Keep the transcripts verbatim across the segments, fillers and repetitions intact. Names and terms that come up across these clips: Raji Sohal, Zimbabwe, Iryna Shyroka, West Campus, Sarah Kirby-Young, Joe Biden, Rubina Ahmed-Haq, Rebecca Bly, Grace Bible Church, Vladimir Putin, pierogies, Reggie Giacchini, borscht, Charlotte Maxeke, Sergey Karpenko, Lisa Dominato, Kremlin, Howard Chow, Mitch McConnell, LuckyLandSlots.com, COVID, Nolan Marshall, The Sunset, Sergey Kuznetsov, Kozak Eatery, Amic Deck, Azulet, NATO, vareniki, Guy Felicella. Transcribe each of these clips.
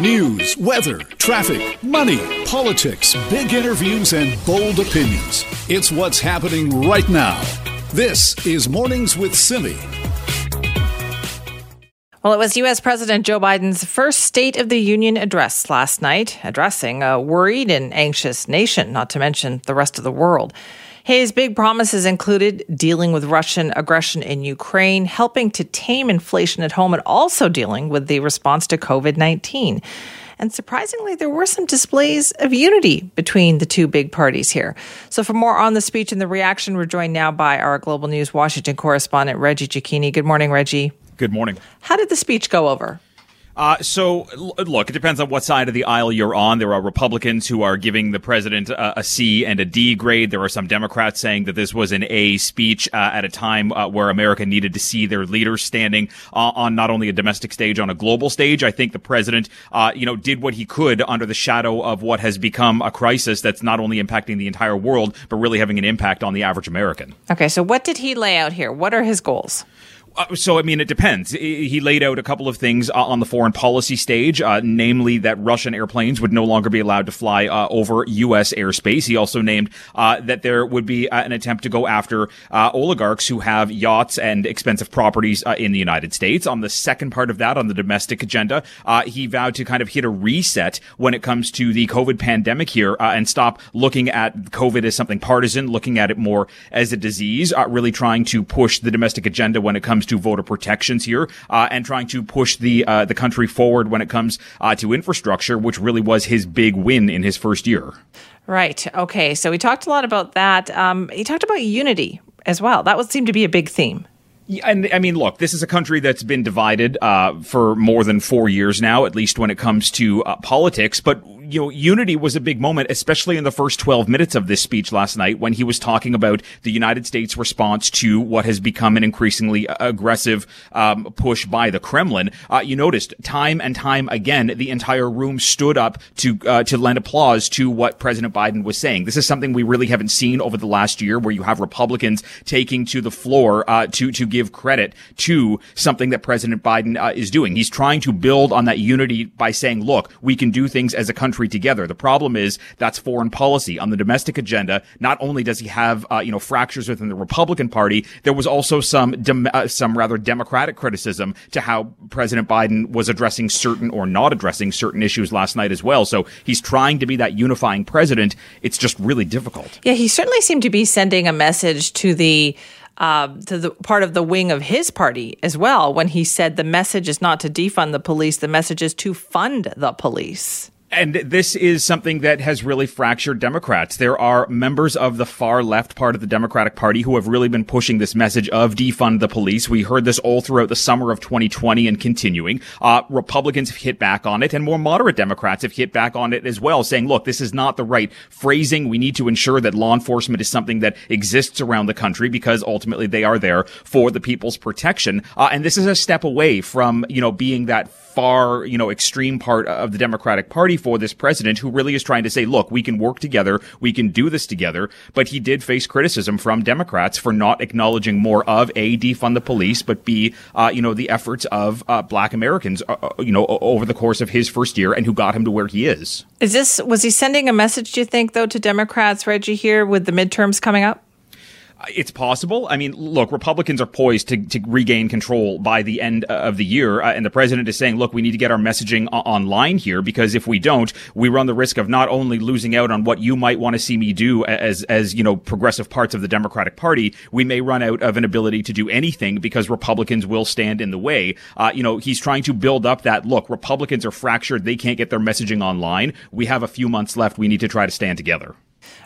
News, weather, traffic, money, politics, big interviews, and bold opinions. It's what's happening right now. This is Mornings with Simi. Well, it was U S. President Joe Biden's first State of the Union address last night, addressing a worried and anxious nation, not to mention the rest of the world. His big promises included dealing with Russian aggression in Ukraine, helping to tame inflation at home, and also dealing with the response to covid nineteen. And surprisingly, there were some displays of unity between the two big parties here. So for more on the speech and the reaction, we're joined now by our Global News Washington correspondent, Reggie Giacchini. Good morning, Reggie. Good morning. How did the speech go over? Uh, so, look, it depends on what side of the aisle you're on. There are Republicans who are giving the president a, a C and a D grade. There are some Democrats saying that this was an A speech uh, at a time uh, where America needed to see their leaders standing uh, on not only a domestic stage, on a global stage. I think the president, uh, you know, did what he could under the shadow of what has become a crisis that's not only impacting the entire world, but really having an impact on the average American. Okay, so what did he lay out here? What are his goals? Uh, so, I mean, it depends. He laid out a couple of things uh, on the foreign policy stage, uh, namely that Russian airplanes would no longer be allowed to fly uh, over U S airspace. He also named uh, that there would be uh, an attempt to go after uh, oligarchs who have yachts and expensive properties uh, in the United States. On the second part of that, on the domestic agenda, uh, he vowed to kind of hit a reset when it comes to the COVID pandemic here uh, and stop looking at COVID as something partisan, looking at it more as a disease, uh, really trying to push the domestic agenda when it comes to voter protections here, uh, and trying to push the uh, the country forward when it comes uh, to infrastructure, which really was his big win in his first year. Right. Okay. So we talked a lot about that. Um, he talked about unity as well. That would seem to be a big theme. Yeah, and I mean, look, this is a country that's been divided uh, for more than four years now, at least when it comes to uh, politics, but. You know, unity was a big moment, especially in the first twelve minutes of this speech last night when he was talking about the United States response to what has become an increasingly aggressive um, push by the Kremlin. Uh, you noticed time and time again, the entire room stood up to uh, to lend applause to what President Biden was saying. This is something we really haven't seen over the last year, where you have Republicans taking to the floor uh, to, to give credit to something that President Biden uh, is doing. He's trying to build on that unity by saying, look, we can do things as a country together. The problem is that's foreign policy. On the domestic agenda, not only does he have uh, you know fractures within the Republican Party, there was also some dem- uh, some rather democratic criticism to how President Biden was addressing certain or not addressing certain issues last night as well. So he's trying to be that unifying president. It's just really difficult. Yeah, he certainly seemed to be sending a message to the Uh, to the part of the wing of his party as well when he said the message is not to defund the police. The message is to fund the police. And this is something that has really fractured Democrats. There are members of the far left part of the Democratic Party who have really been pushing this message of defund the police. We heard this all throughout the summer of twenty twenty and continuing. Uh, Republicans have hit back on it, and more moderate Democrats have hit back on it as well, saying, look, this is not the right phrasing. We need to ensure that law enforcement is something that exists around the country because ultimately they are there for the people's protection. Uh, and this is a step away from, you know, being that far, you know, extreme part of the Democratic Party for this president who really is trying to say, look, we can work together, we can do this together. But he did face criticism from Democrats for not acknowledging more of A, defund the police, but B, uh, you know, the efforts of uh, black Americans, uh, you know, over the course of his first year and who got him to where he is. Is this, was he sending a message, do you think, though, to Democrats, Reggie, here with the midterms coming up? It's possible. I mean, look, Republicans are poised to, to regain control by the end of the year. Uh, and the president is saying, look, we need to get our messaging o- online here, because if we don't, we run the risk of not only losing out on what you might want to see me do as, as, you know, progressive parts of the Democratic Party. We may run out of an ability to do anything because Republicans will stand in the way. Uh, you know, he's trying to build up that, look, Republicans are fractured. They can't get their messaging online. We have a few months left. We need to try to stand together.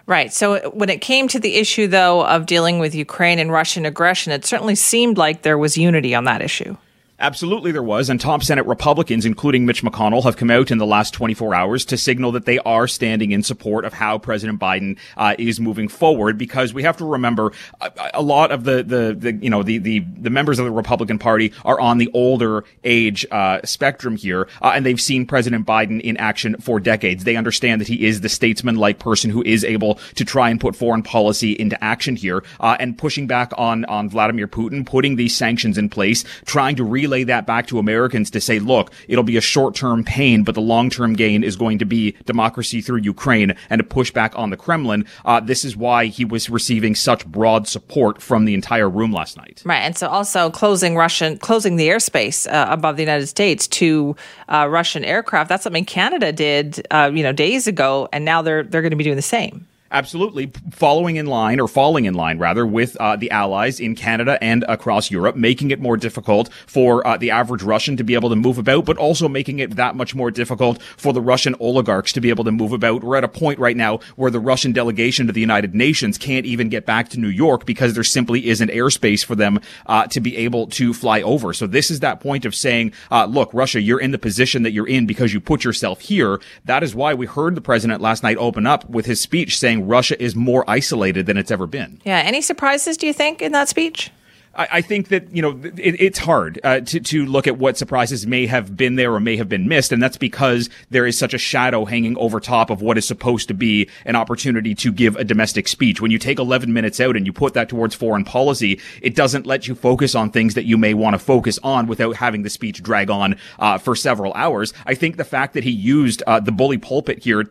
Right. So when it came to the issue, though, of dealing with Ukraine and Russian aggression, it certainly seemed like there was unity on that issue. Absolutely there was, and top Senate Republicans, including Mitch McConnell, have come out in the last twenty-four hours to signal that they are standing in support of how President Biden uh, is moving forward, because we have to remember a, a lot of the, the, the you know, the, the, the members of the Republican Party are on the older age uh, spectrum here, uh, and they've seen President Biden in action for decades. They understand that he is the statesman-like person who is able to try and put foreign policy into action here, uh, and pushing back on, on Vladimir Putin, putting these sanctions in place, trying to relay relay that back to Americans to say, look, it'll be a short-term pain, but the long-term gain is going to be democracy through Ukraine, and to push back on the Kremlin. Uh, this is why he was receiving such broad support from the entire room last night. Right. And so also closing Russian, closing the airspace uh, above the United States to uh, Russian aircraft. That's something Canada did, uh, you know, days ago. And now they're they're going to be doing the same. Absolutely. Following in line or falling in line, rather, with uh, the allies in Canada and across Europe, making it more difficult for uh, the average Russian to be able to move about, but also making it that much more difficult for the Russian oligarchs to be able to move about. We're at a point right now where the Russian delegation to the United Nations can't even get back to New York because there simply isn't airspace for them uh, to be able to fly over. So this is that point of saying, uh, look, Russia, you're in the position that you're in because you put yourself here. That is why we heard the president last night open up with his speech saying Russia is more isolated than it's ever been. Yeah. Any surprises, do you think, in that speech? I think that, you know, it, it's hard uh, to, to look at what surprises may have been there or may have been missed. And that's because there is such a shadow hanging over top of what is supposed to be an opportunity to give a domestic speech. When you take eleven minutes out and you put that towards foreign policy, it doesn't let you focus on things that you may want to focus on without having the speech drag on uh, for several hours. I think the fact that he used uh, the bully pulpit here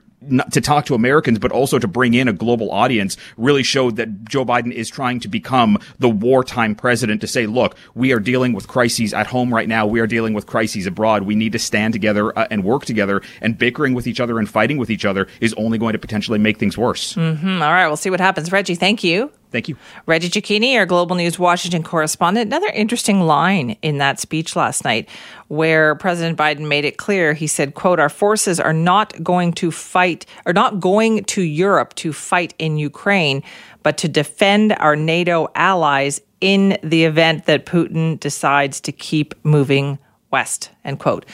to talk to Americans, but also to bring in a global audience, really showed that Joe Biden is trying to become the wartime president to say, look, we are dealing with crises at home right now. We are dealing with crises abroad. We need to stand together uh, and work together, and bickering with each other and fighting with each other is only going to potentially make things worse. Mm-hmm. All right. We'll see what happens. Reggie, thank you. Thank you. Reggie Giacchini, our Global News Washington correspondent. Another interesting line in that speech last night where President Biden made it clear. He said, quote, our forces are not going to fight or not going to Europe to fight in Ukraine, but to defend our NATO allies in the event that Putin decides to keep moving west, end quote.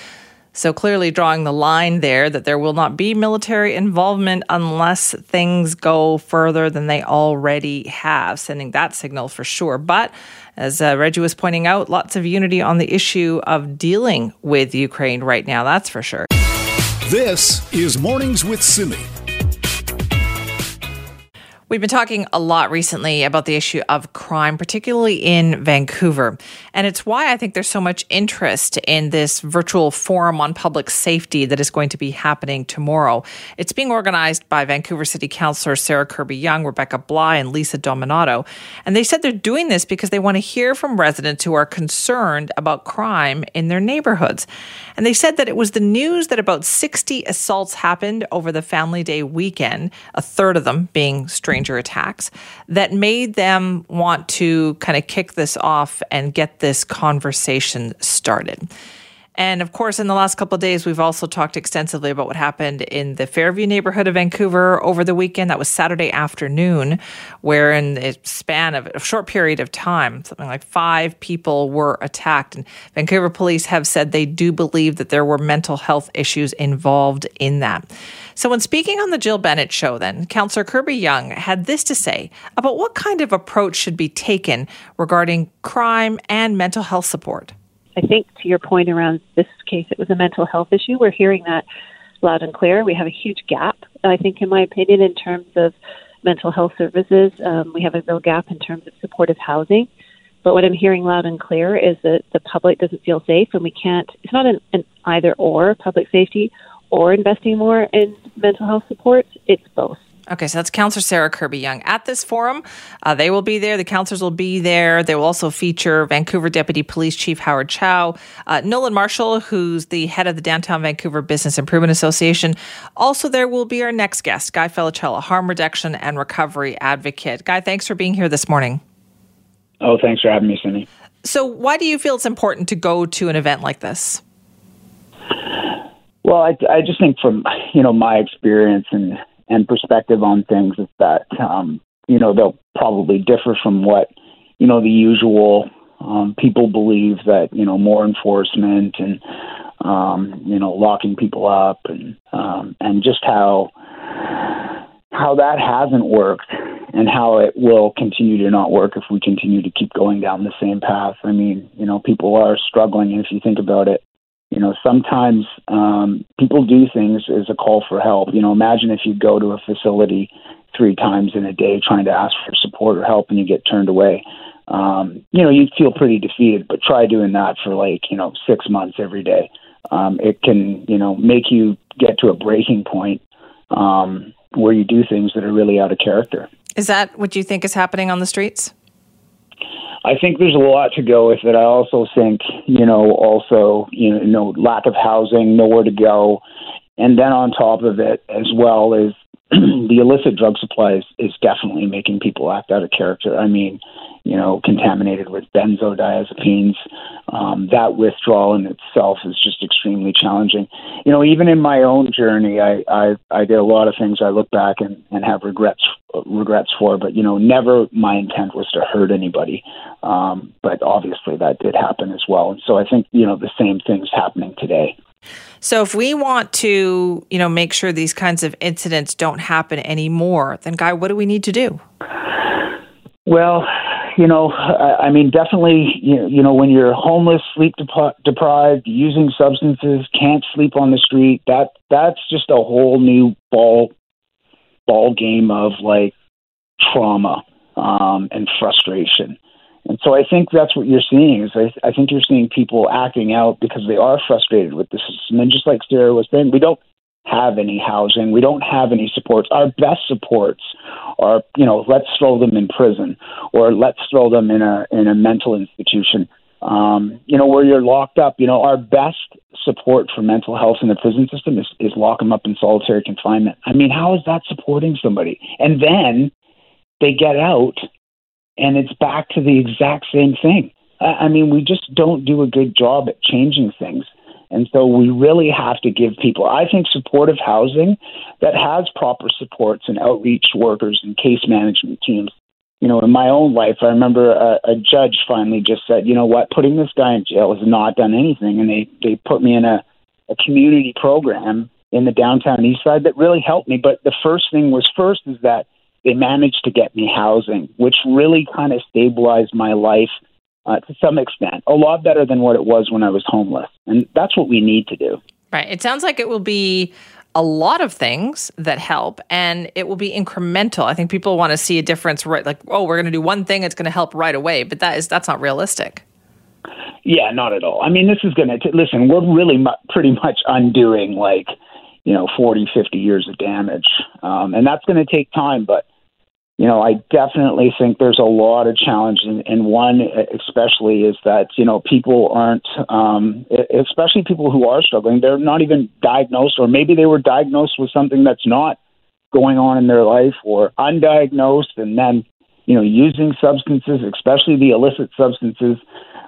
So clearly drawing the line there that there will not be military involvement unless things go further than they already have, sending that signal for sure. But as uh, Reggie was pointing out, lots of unity on the issue of dealing with Ukraine right now, that's for sure. This is Mornings with Simi. We've been talking a lot recently about the issue of crime, particularly in Vancouver. And it's why I think there's so much interest in this virtual forum on public safety that is going to be happening tomorrow. It's being organized by Vancouver City Councillor Sarah Kirby-Young, Rebecca Bly, and Lisa Dominato. And they said they're doing this because they want to hear from residents who are concerned about crime in their neighborhoods. And they said that it was the news that about sixty assaults happened over the Family Day weekend, a third of them being strange attacks, that made them want to kind of kick this off and get this conversation started. And of course, in the last couple of days, we've also talked extensively about what happened in the Fairview neighborhood of Vancouver over the weekend. That was Saturday afternoon, where in the span of a short period of time, something like five people were attacked. And Vancouver police have said they do believe that there were mental health issues involved in that. So when speaking on the Jill Bennett Show then, Councillor Kirby-Young had this to say about what kind of approach should be taken regarding crime and mental health support. I think to your point around this case, it was a mental health issue. We're hearing that loud and clear. We have a huge gap, I think, in my opinion, in terms of mental health services. Um, we have a real gap in terms of supportive housing. But what I'm hearing loud and clear is that the public doesn't feel safe, and we can't, it's not an, an either or, public safety or investing more in mental health support. It's both. Okay, so that's Councillor Sarah Kirby-Young at this forum. Uh, they will be there. The councillors will be there. They will also feature Vancouver Deputy Police Chief Howard Chow, uh, Nolan Marshall, who's the head of the Downtown Vancouver Business Improvement Association. Also, there will be our next guest, Guy Felicella, harm reduction and recovery advocate. Guy, thanks for being here this morning. Oh, thanks for having me, Cindy. So why do you feel it's important to go to an event like this? Well, I, I just think from, you know, my experience and and perspective on things is that, um, you know, they'll probably differ from what, you know, the usual um, people believe that, you know, more enforcement and, um, you know, locking people up and um, and just how how that hasn't worked and how it will continue to not work if we continue to keep going down the same path. I mean, you know, people are struggling. And if you think about it, you know, sometimes um, people do things as a call for help. You know, imagine if you go to a facility three times in a day trying to ask for support or help and you get turned away. um, you know, you'd feel pretty defeated. But try doing that for like, you know, six months every day. Um, it can, you know, make you get to a breaking point um, where you do things that are really out of character. Is that what you think is happening on the streets? I think there's a lot to go with it. I also think, you know, also, you know, lack of housing, nowhere to go. And then on top of it, as well, is the illicit drug supply is, is definitely making people act out of character. I mean, you know, contaminated with benzodiazepines. Um, that withdrawal in itself is just extremely challenging. You know, even in my own journey, I, I, I did a lot of things I look back and, and have regrets regrets for, but, you know, never my intent was to hurt anybody. Um, but obviously that did happen as well. And so I think, you know, the same thing's happening today. So if we want to, you know, make sure these kinds of incidents don't happen anymore, then Guy, what do we need to do? Well, you know, I, I mean, definitely, you, you know, when you're homeless, sleep dep- deprived, using substances, can't sleep on the street, that that's just a whole new ball ball game of like trauma um, and frustration. And so I think that's what you're seeing is I, th- I think you're seeing people acting out because they are frustrated with the system. And just like Sarah was saying, we don't have any housing. We don't have any supports. Our best supports are, you know, let's throw them in prison or let's throw them in a in a mental institution, um, you know, where you're locked up. You know, our best support for mental health in the prison system is, is lock them up in solitary confinement. I mean, how is that supporting somebody? And then they get out. And it's back to the exact same thing. I mean, we just don't do a good job at changing things. And so we really have to give people, I think, supportive housing that has proper supports and outreach workers and case management teams. You know, in my own life, I remember a, a judge finally just said, you know what, putting this guy in jail has not done anything. And they, they put me in a, a community program in the downtown east side that really helped me. But the first thing was first is that they managed to get me housing, which really kind of stabilized my life uh, to some extent, a lot better than what it was when I was homeless. And that's what we need to do. Right. It sounds like it will be a lot of things that help, and it will be incremental. I think people want to see a difference, right? Like, oh, we're going to do one thing, it's going to help right away. But that is that's not realistic. Yeah, not at all. I mean, this is going to, listen, we're really mu- pretty much undoing like, you know, forty, fifty years of damage. Um, and that's going to take time. But, you know, I definitely think there's a lot of challenge. And, and one especially is that, you know, people aren't, um, especially people who are struggling, they're not even diagnosed, or maybe they were diagnosed with something that's not going on in their life, or undiagnosed. And then, you know, using substances, especially the illicit substances,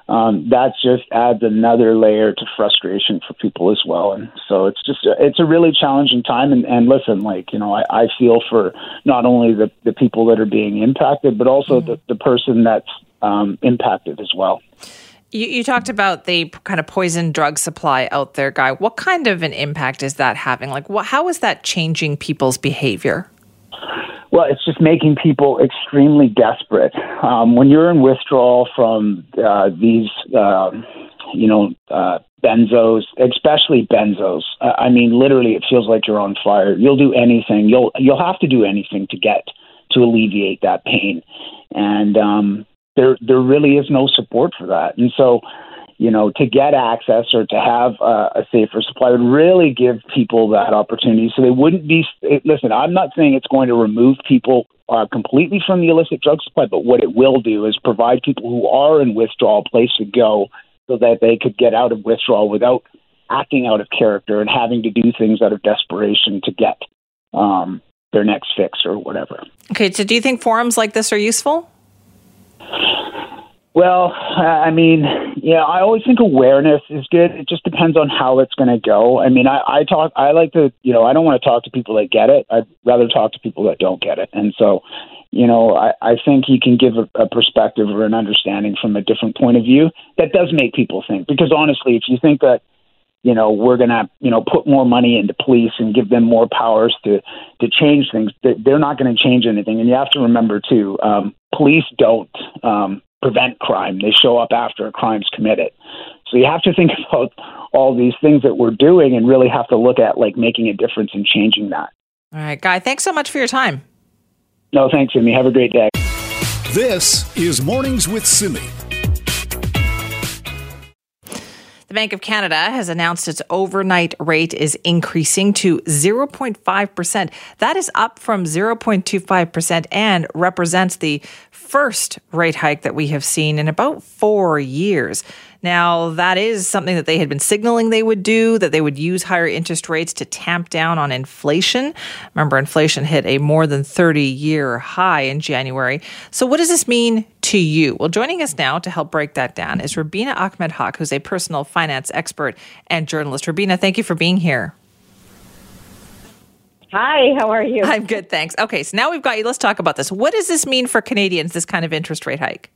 Um, that just adds another layer to frustration for people as well. And so it's just, it's a really challenging time. And, and listen, like, you know, I, I feel for not only the, the people that are being impacted, but also mm-hmm. the, the person that's um, impacted as well. You, you talked about the kind of poison drug supply out there, Guy. What kind of an impact is that having? Like, what, how is that changing people's behavior? Well, it's just making people extremely desperate. Um, when you're in withdrawal from uh, these, uh, you know, uh, benzos, especially benzos, uh, I mean, literally, it feels like you're on fire. You'll do anything. You'll you'll have to do anything to get to alleviate that pain, and um, there there really is no support for that. And so, you know, to get access or to have uh, a safer supply would really give people that opportunity. So they wouldn't be, listen, I'm not saying it's going to remove people uh, completely from the illicit drug supply, but what it will do is provide people who are in withdrawal a place to go so that they could get out of withdrawal without acting out of character and having to do things out of desperation to get um, their next fix or whatever. Okay, so do you think forums like this are useful? Well, I mean, yeah, I always think awareness is good. It just depends on how it's going to go. I mean, I, I talk, I like to, you know, I don't want to talk to people that get it. I'd rather talk to people that don't get it. And so, you know, I, I think you can give a, a perspective or an understanding from a different point of view that does make people think. Because honestly, if you think that, you know, we're going to, you know, put more money into police and give them more powers to, to change things, they're not going to change anything. And you have to remember, too, um, police don't um, prevent crime. They show up after a crime's committed. So you have to think about all these things that we're doing and really have to look at, like, making a difference and changing that. All right, Guy, thanks so much for your time. No, thanks, Amy. Have a great day. This is Mornings with Simi. The Bank of Canada has announced its overnight rate is increasing to zero point five percent. That is up from zero point two five percent and represents the first rate hike that we have seen in about four years. Now, that is something that they had been signaling they would do, that they would use higher interest rates to tamp down on inflation. Remember, inflation hit a more than thirty-year high in January. So what does this mean to you? Well, joining us now to help break that down is Rubina Ahmed-Haq, who's a personal finance expert and journalist. Rubina, thank you for being here. Hi, how are you? I'm good, thanks. Okay, so now we've got you. Let's talk about this. What does this mean for Canadians, this kind of interest rate hike?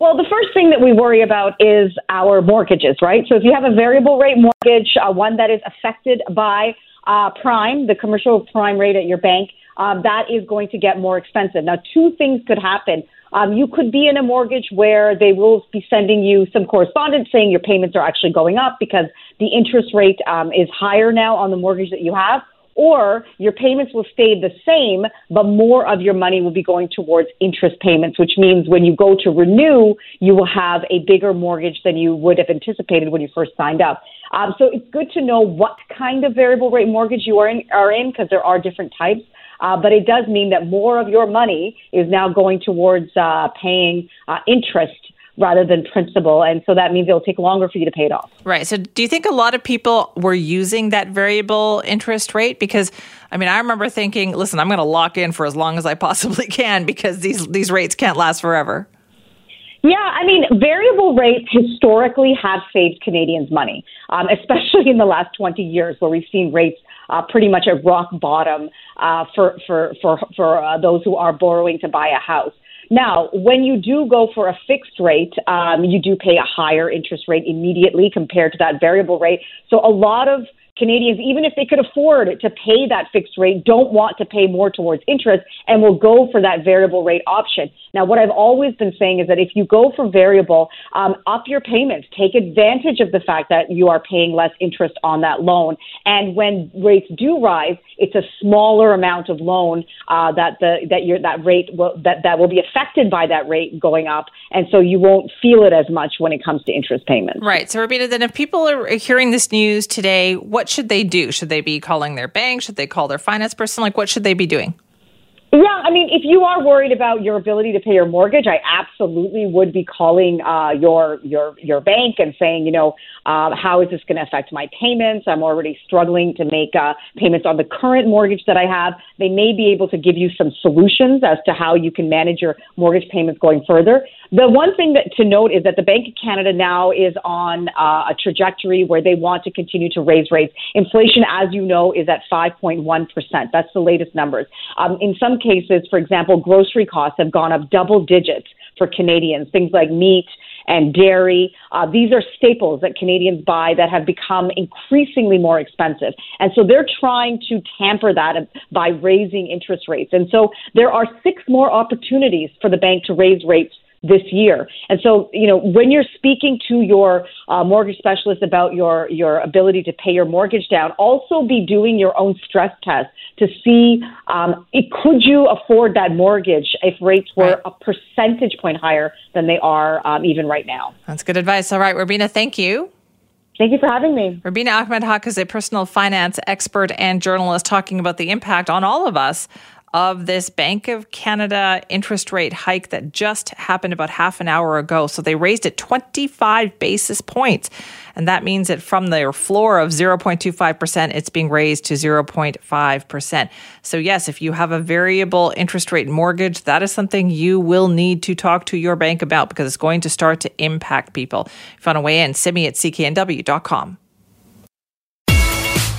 Well, the first thing that we worry about is our mortgages, right? So if you have a variable rate mortgage, uh, one that is affected by uh, prime, the commercial prime rate at your bank, um, that is going to get more expensive. Now, two things could happen. Um, you could be in a mortgage where they will be sending you some correspondence saying your payments are actually going up because the interest rate um, is higher now on the mortgage that you have. Or your payments will stay the same, but more of your money will be going towards interest payments, which means when you go to renew, you will have a bigger mortgage than you would have anticipated when you first signed up. Um, so it's good to know what kind of variable rate mortgage you are in, are in, because there are different types. Uh, but it does mean that more of your money is now going towards uh, paying uh, interest rather than principal. And so that means it'll take longer for you to pay it off. Right. So do you think a lot of people were using that variable interest rate? Because, I mean, I remember thinking, listen, I'm going to lock in for as long as I possibly can because these, these rates can't last forever. Yeah, I mean, variable rates historically have saved Canadians money, um, especially in the last twenty years where we've seen rates uh, pretty much at rock bottom uh, for, for, for, for uh, those who are borrowing to buy a house. Now, when you do go for a fixed rate, um, you do pay a higher interest rate immediately compared to that variable rate. So a lot of Canadians, even if they could afford to pay that fixed rate, don't want to pay more towards interest and will go for that variable rate option. Now, what I've always been saying is that if you go for variable, um, up your payments, take advantage of the fact that you are paying less interest on that loan. And when rates do rise, it's a smaller amount of loan uh, that the that your that rate will, that that will be affected by that rate going up, and so you won't feel it as much when it comes to interest payments. Right. So, Rubina, then if people are hearing this news today, what should they do? Should they be calling their bank? Should they call their finance person? Like, what should they be doing? Yeah, I mean, if you are worried about your ability to pay your mortgage, I absolutely would be calling uh, your your your bank and saying, you know, uh, how is this going to affect my payments? I'm already struggling to make uh, payments on the current mortgage that I have. They may be able to give you some solutions as to how you can manage your mortgage payments going further. The one thing that to note is that the Bank of Canada now is on uh, a trajectory where they want to continue to raise rates. Inflation, as you know, is at five point one percent. That's the latest numbers. Um, in some cases, for example, grocery costs have gone up double digits for Canadians, things like meat and dairy. Uh, these are staples that Canadians buy that have become increasingly more expensive. And so they're trying to tamper that by raising interest rates. And so there are six more opportunities for the bank to raise rates this year. And so, you know, when you're speaking to your uh, mortgage specialist about your, your ability to pay your mortgage down, also be doing your own stress test to see um, it, could you afford that mortgage if rates were a percentage point higher than they are um, even right now. That's good advice. All right, Rubina, thank you. Thank you for having me. Rubina Ahmed-Haq is a personal finance expert and journalist talking about the impact on all of us of this Bank of Canada interest rate hike that just happened about half an hour ago. So they raised it twenty-five basis points. And that means that from their floor of zero point two five percent, it's being raised to zero point five percent. So yes, if you have a variable interest rate mortgage, that is something you will need to talk to your bank about because it's going to start to impact people. If you want to weigh in, send me at C K N W dot com.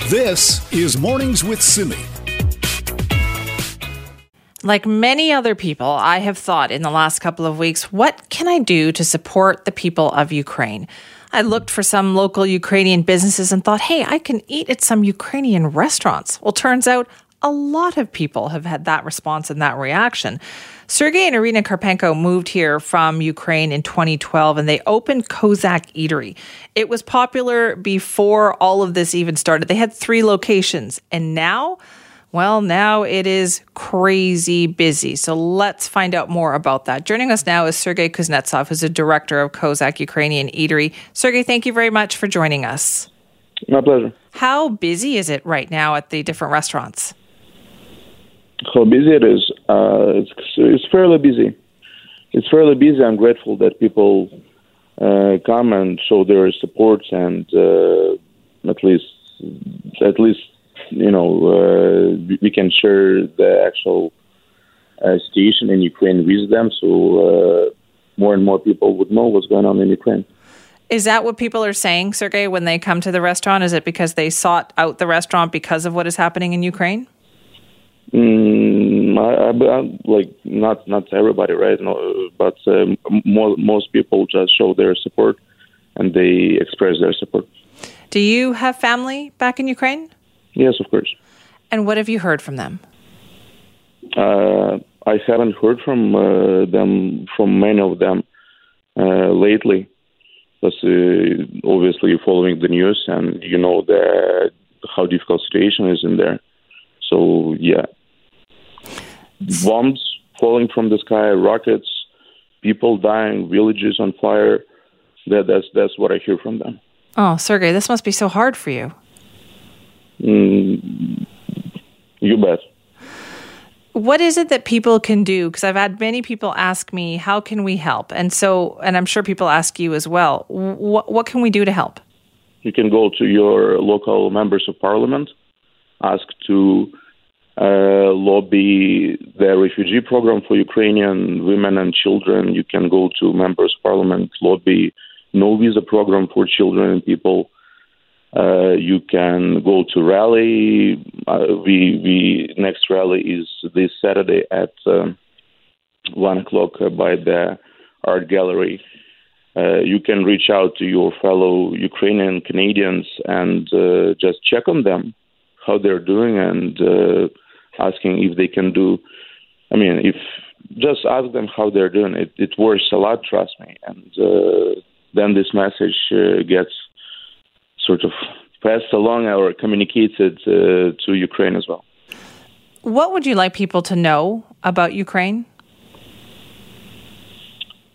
This is Mornings with Simi. Like many other people, I have thought in the last couple of weeks, what can I do to support the people of Ukraine? I looked for some local Ukrainian businesses and thought, hey, I can eat at some Ukrainian restaurants. Well, turns out a lot of people have had that response and that reaction. Sergey and Iryna Karpenko moved here from Ukraine in twenty twelve, and they opened Kozak Eatery. It was popular before all of this even started. They had three locations, and now Well, now it is crazy busy. So let's find out more about that. Joining us now is Sergey Kuznetsov, who's the director of Kozak Ukrainian Eatery. Sergey, thank you very much for joining us. My pleasure. How busy is it right now at the different restaurants? How busy it is? Uh, it's, it's fairly busy. It's fairly busy. I'm grateful that people uh, come and show their support, and uh, at least, at least, you know, uh, we can share the actual uh, situation in Ukraine with them, so uh, more and more people would know what's going on in Ukraine. Is that what people are saying, Sergey, when they come to the restaurant? Is it because they sought out the restaurant because of what is happening in Ukraine? Mm, I, I, I, like not not everybody, right? No, but um, more, most people just show their support and they express their support. Do you have family back in Ukraine? Yes, of course. And what have you heard from them? Uh, I haven't heard from uh, them, from many of them uh, lately. Because uh, obviously you're following the news and you know the, how difficult the situation is in there. So, yeah. Bombs falling from the sky, rockets, people dying, villages on fire. That, that's that's what I hear from them. Oh, Sergey, this must be so hard for you. Mm, you bet. What is it that people can do? Because I've had many people ask me, how can we help? And so, and I'm sure people ask you as well, what, what can we do to help? You can go to your local members of parliament, ask to uh, lobby the refugee program for Ukrainian women and children. You can go to members of parliament, lobby no visa program for children and people. Uh, you can go to rally. Uh, we, we next rally is this Saturday at um, one o'clock by the art gallery. Uh, you can reach out to your fellow Ukrainian Canadians and uh, just check on them, how they're doing, and uh, asking if they can do. I mean, if just ask them how they're doing. It, it works a lot, trust me. And uh, then this message uh, gets sort of passed along or communicated uh, to Ukraine as well. What would you like people to know about Ukraine?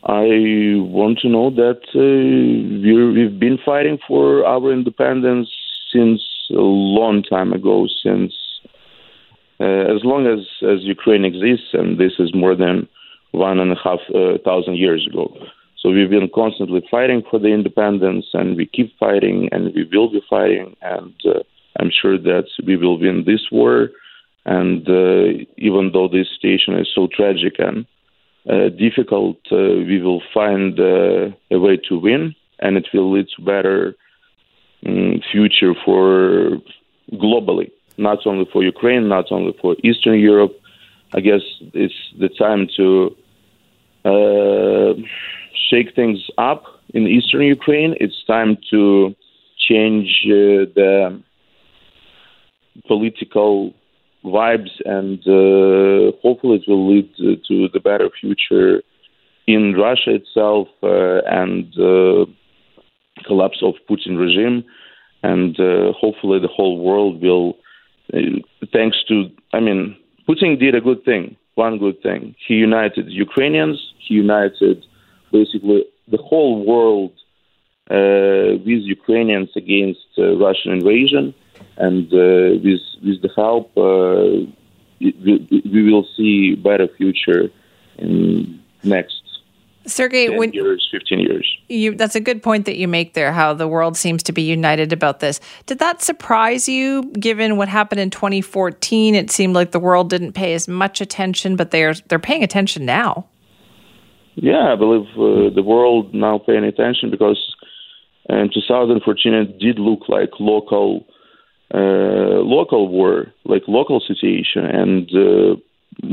I want to know that uh, we're, we've been fighting for our independence since a long time ago, since uh, as long as, as Ukraine exists, and this is more than one and a half uh, thousand years ago. So we've been constantly fighting for the independence, and we keep fighting, and we will be fighting, and uh, I'm sure that we will win this war. And uh, even though this situation is so tragic and uh, difficult, uh, we will find uh, a way to win, and it will lead to better um, future for globally, not only for Ukraine, not only for Eastern Europe. I guess it's the time to Uh, shake things up in Eastern Ukraine. It's time to change uh, the political vibes, and uh, hopefully it will lead to, to the better future in Russia itself uh, and uh, collapse of Putin regime. And uh, hopefully the whole world will, uh, thanks to, I mean, Putin did a good thing, one good thing. He united Ukrainians, he united basically the whole world uh, with Ukrainians against uh, Russian invasion, and uh, with with the help, uh, we, we will see better future in next Sergey, ten when, years, fifteen years. You, that's a good point that you make there, how the world seems to be united about this. Did that surprise you, given what happened in twenty fourteen? It seemed like the world didn't pay as much attention, but they're they're paying attention now. Yeah, I believe uh, the world now paying attention, because in two thousand fourteen it did look like local, uh, local war, like local situation, and uh,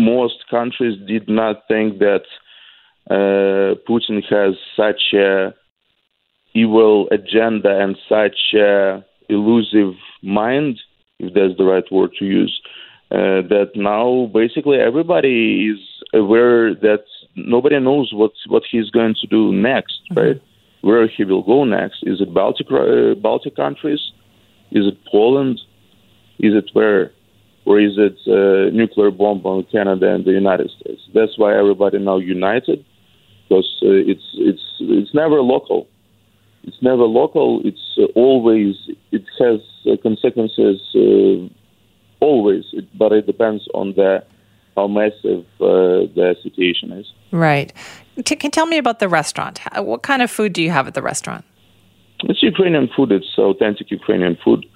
most countries did not think that uh, Putin has such a evil agenda and such a elusive mind, if that's the right word to use. Uh, that now basically everybody is aware that nobody knows what what he's going to do next, right? Mm-hmm. Where he will go next? Is it Baltic uh, Baltic countries? Is it Poland? Is it where? raised a nuclear bomb on Canada and the United States. That's why everybody now united, because uh, it's it's it's never local. It's never local. It's uh, always it has uh, consequences uh, always, but it depends on the how massive uh, the situation is. Right. T- can you tell me about the restaurant? What kind of food do you have at the restaurant? It's Ukrainian food. It's authentic Ukrainian food,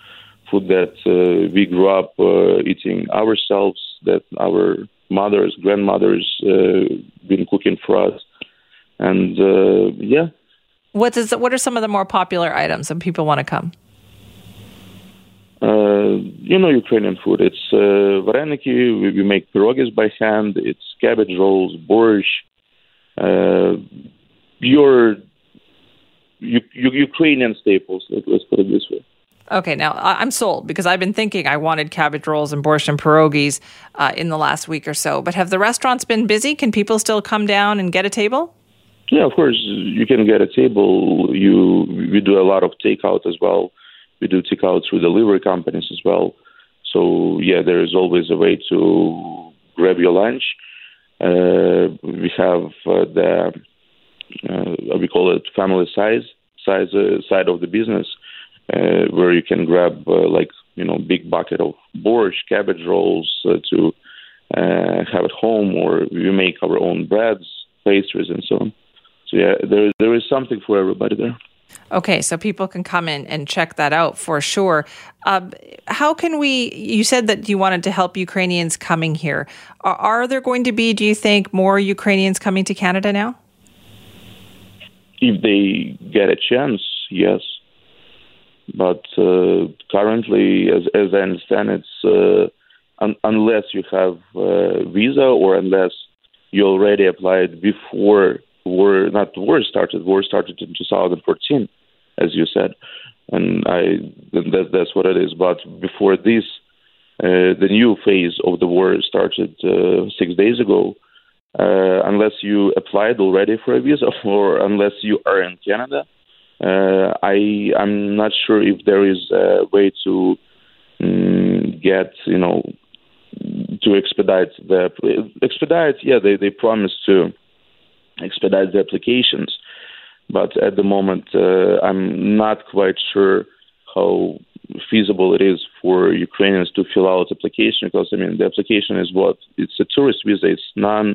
food that uh, we grew up uh, eating ourselves, that our mothers, grandmothers uh, been cooking for us. And uh, yeah. What is? What are some of the more popular items that people want to come? Uh, you know, Ukrainian food. It's uh, vareniki. We, we make pierogies by hand. It's cabbage rolls, borscht. Uh, your you, you, Ukrainian staples. Let's put it this way. Okay, now I'm sold, because I've been thinking I wanted cabbage rolls and borscht and pierogies uh, in the last week or so. But have the restaurants been busy? Can people still come down and get a table? Yeah, of course, you can get a table. You we do a lot of takeout as well. We do takeout through delivery companies as well. So yeah, there is always a way to grab your lunch. Uh, we have uh, the uh, we call it family size size uh, side of the business, uh, where you can grab uh, like you know big bucket of borscht, cabbage rolls uh, to uh, have at home, or we make our own breads, pastries, and so on. So yeah, there there is something for everybody there. Okay, so people can come in and check that out for sure. Uh, how can we, you said that you wanted to help Ukrainians coming here. Are, are there going to be, do you think, more Ukrainians coming to Canada now? If they get a chance, yes. But uh, currently, as, as I understand, it's uh, un- unless you have a visa or unless you already applied before war, not war started, war started in two thousand fourteen, as you said, and I that, that's what it is. But before this, uh, the new phase of the war started uh, six days ago. Uh, unless you applied already for a visa, or unless you are in Canada, uh, I, I'm not sure if there is a way to um, get, you know, to expedite the expedite. Yeah, they, they promised to expedite the applications, but at the moment uh, I'm not quite sure how feasible it is for Ukrainians to fill out application, because I mean the application is what it's a tourist visa. It's non,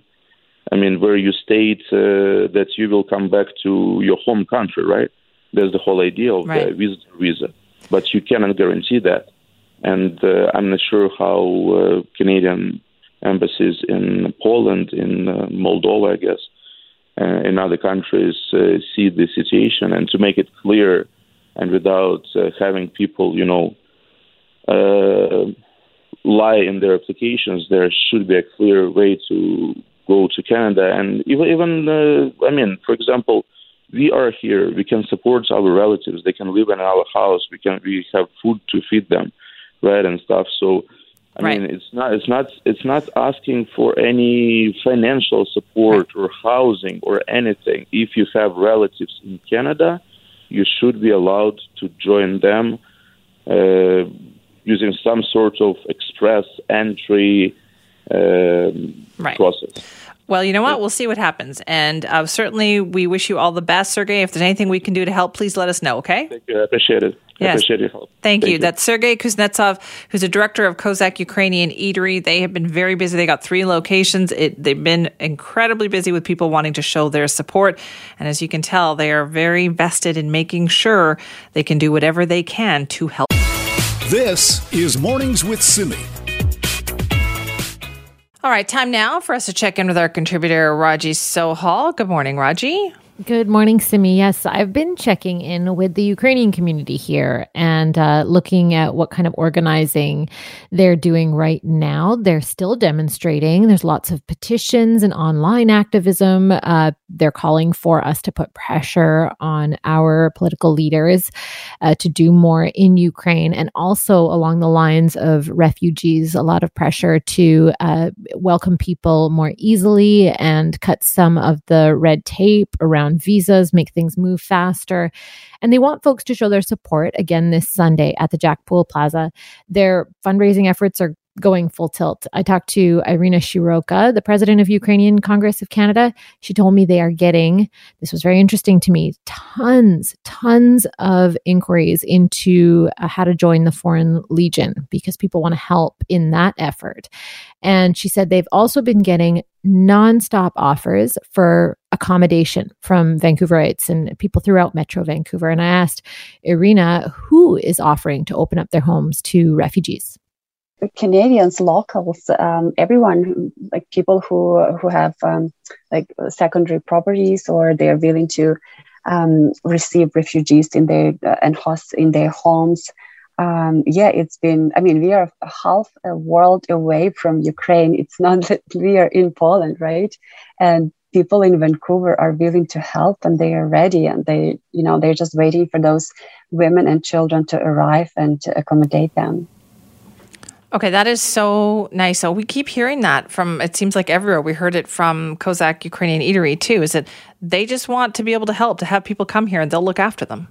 I mean where you state uh, that you will come back to your home country, right? That's the whole idea of right. the visitor visa, but you cannot guarantee that, and uh, I'm not sure how uh, Canadian embassies in Poland, in uh, Moldova, I guess. Uh, in other countries uh, see the situation, and to make it clear and without uh, having people, you know, uh, lie in their applications, there should be a clear way to go to Canada. And even, even uh, I mean, for example, we are here. We can support our relatives. They can live in our house. We can we have food to feed them, right, and stuff. So, I right. mean, it's not, it's not, it's not asking for any financial support right. or housing or anything. If you have relatives in Canada, you should be allowed to join them uh, using some sort of express entry um, right. process. Well, you know what? We'll see what happens, and uh, certainly we wish you all the best, Sergey. If there's anything we can do to help, please let us know. Okay? Thank you. I appreciate it. Yes. I appreciate your help. Thank, Thank you. you. That's Sergey Kuznetsov, who's the director of Kozak Ukrainian Eatery. They have been very busy. They got three locations. It, they've been incredibly busy with people wanting to show their support, and as you can tell, they are very vested in making sure they can do whatever they can to help. This is Mornings with Simi. All right, time now for us to check in with our contributor, Raji Sohal. Good morning, Raji. Good morning, Simi. Yes, I've been checking in with the Ukrainian community here and uh, looking at what kind of organizing they're doing right now. They're still demonstrating. There's lots of petitions and online activism. Uh, they're calling for us to put pressure on our political leaders uh, to do more in Ukraine, and also along the lines of refugees, a lot of pressure to uh, welcome people more easily and cut some of the red tape around visas, make things move faster. And they want folks to show their support again this Sunday at the Jackpool Plaza. Their fundraising efforts are going full tilt. I talked to Iryna Shyroka, the president of Ukrainian Congress of Canada. She told me they are getting, this was very interesting to me, tons, tons of inquiries into uh, how to join the Foreign Legion because people want to help in that effort. And she said they've also been getting nonstop offers for accommodation from Vancouverites and people throughout Metro Vancouver. And I asked Iryna, who is offering to open up their homes to refugees? Canadians, locals, um, everyone, like people who who have um, like secondary properties, or they are willing to um, receive refugees in their uh, and hosts in their homes. Um, yeah, it's been. I mean, we are half a world away from Ukraine. It's not that we are in Poland, right? And people in Vancouver are willing to help, and they are ready, and they, you know, they're just waiting for those women and children to arrive and to accommodate them. Okay, that is so nice. So we keep hearing that from, it seems like everywhere. We heard it from Kozak Ukrainian Eatery too, is that they just want to be able to help, to have people come here and they'll look after them.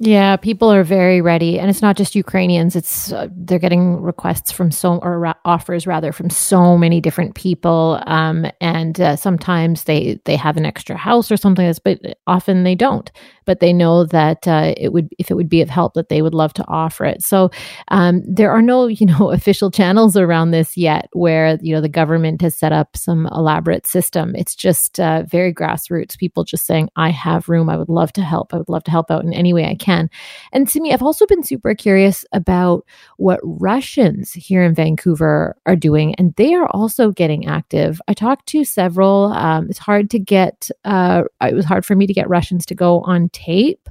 Yeah, people are very ready. And it's not just Ukrainians. It's uh, they're getting requests from so, or ra- offers rather, from so many different people. Um, and uh, sometimes they, they have an extra house or something like this, but often they don't. But they know that uh, it would, if it would be of help, that they would love to offer it. So um, there are no, you know, official channels around this yet, where, you know, the government has set up some elaborate system. It's just uh, very grassroots. People just saying, "I have room. I would love to help. I would love to help out in any way I can." And to me, I've also been super curious about what Russians here in Vancouver are doing, and they are also getting active. I talked to several. Um, it's hard to get. Uh, it was hard for me to get Russians to go on tape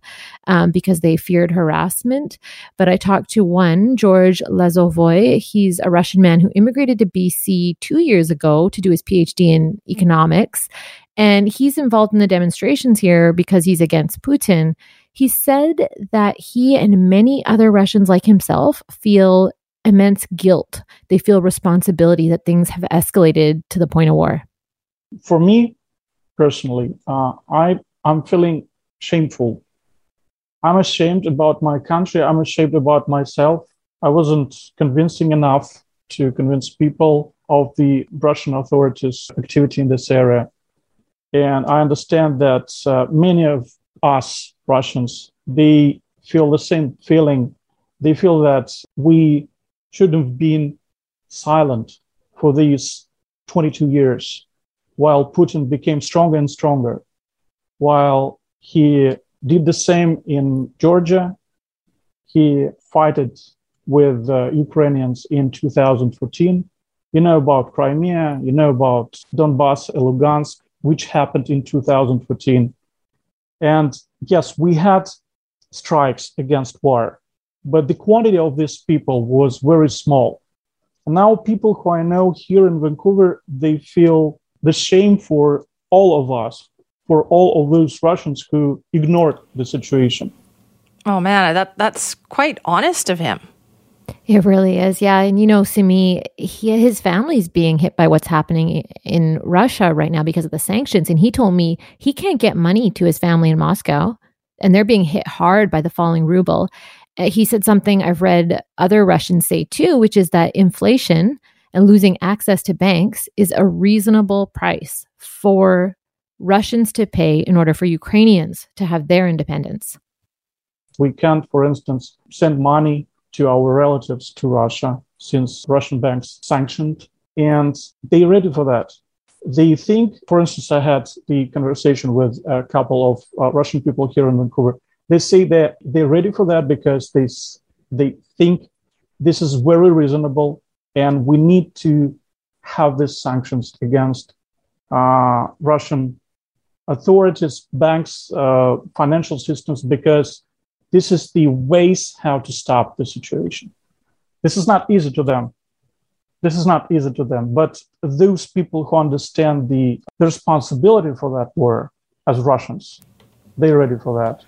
um, because they feared harassment. But I talked to one, George Lezovoy. He's a Russian man who immigrated to B C two years ago to do his PhD in economics. And he's involved in the demonstrations here because he's against Putin. He said that he and many other Russians like himself feel immense guilt. They feel responsibility that things have escalated to the point of war. For me personally, uh, I, I'm feeling shameful. I'm ashamed about my country. I'm ashamed about myself. I wasn't convincing enough to convince people of the Russian authorities' activity in this area. And I understand that uh, many of us Russians, they feel the same feeling. They feel that we shouldn't have been silent for these twenty-two years, while Putin became stronger and stronger, while he did the same in Georgia. He fought with uh, Ukrainians in two thousand fourteen. You know about Crimea, you know about Donbass and Lugansk, which happened in two thousand fourteen. And yes, we had strikes against war, but the quantity of these people was very small. And now people who I know here in Vancouver, they feel the shame for all of us, for all of those Russians who ignored the situation. Oh man, that that's quite honest of him. It really is. Yeah. And, you know, Simi, he, his family's being hit by what's happening in Russia right now because of the sanctions. And he told me he can't get money to his family in Moscow, and they're being hit hard by the falling ruble. He said something I've read other Russians say too, which is that inflation and losing access to banks is a reasonable price for Russians to pay in order for Ukrainians to have their independence. We can't, for instance, send money to our relatives to Russia, since Russian banks sanctioned, and they're ready for that. They think, for instance, I had the conversation with a couple of uh, Russian people here in Vancouver. They say that they're ready for that because they they think this is very reasonable, and we need to have these sanctions against uh, Russian authorities, banks, uh, financial systems, because this is the ways how to stop the situation. This is not easy to them. This is not easy to them. But those people who understand the, the responsibility for that war as Russians, they're ready for that.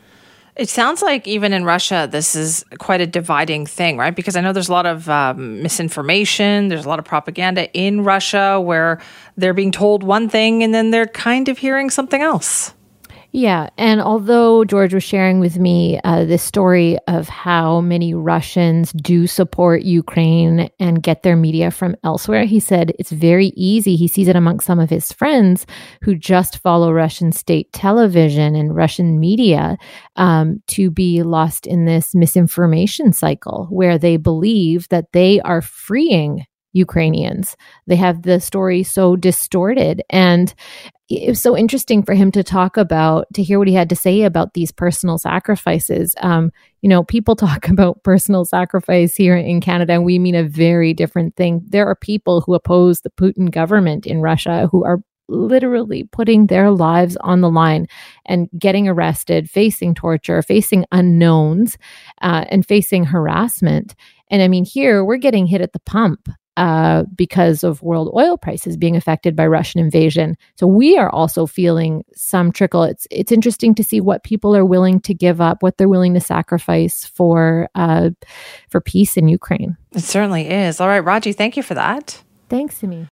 It sounds like even in Russia, this is quite a dividing thing, right? Because I know there's a lot of um, misinformation. There's a lot of propaganda in Russia where they're being told one thing and then they're kind of hearing something else. Yeah. And although George was sharing with me uh, this story of how many Russians do support Ukraine and get their media from elsewhere, he said it's very easy. He sees it among some of his friends who just follow Russian state television and Russian media um, to be lost in this misinformation cycle where they believe that they are freeing Ukrainians. They have the story so distorted. And it was so interesting for him to talk about, to hear what he had to say about these personal sacrifices. Um, you know, people talk about personal sacrifice here in Canada, and we mean a very different thing. There are people who oppose the Putin government in Russia who are literally putting their lives on the line and getting arrested, facing torture, facing unknowns, uh, and facing harassment. And I mean, here we're getting hit at the pump uh, because of world oil prices being affected by Russian invasion. So we are also feeling some trickle. It's it's interesting to see what people are willing to give up, what they're willing to sacrifice for uh, for peace in Ukraine. It certainly is. All right, Raji, thank you for that. Thanks, Simi.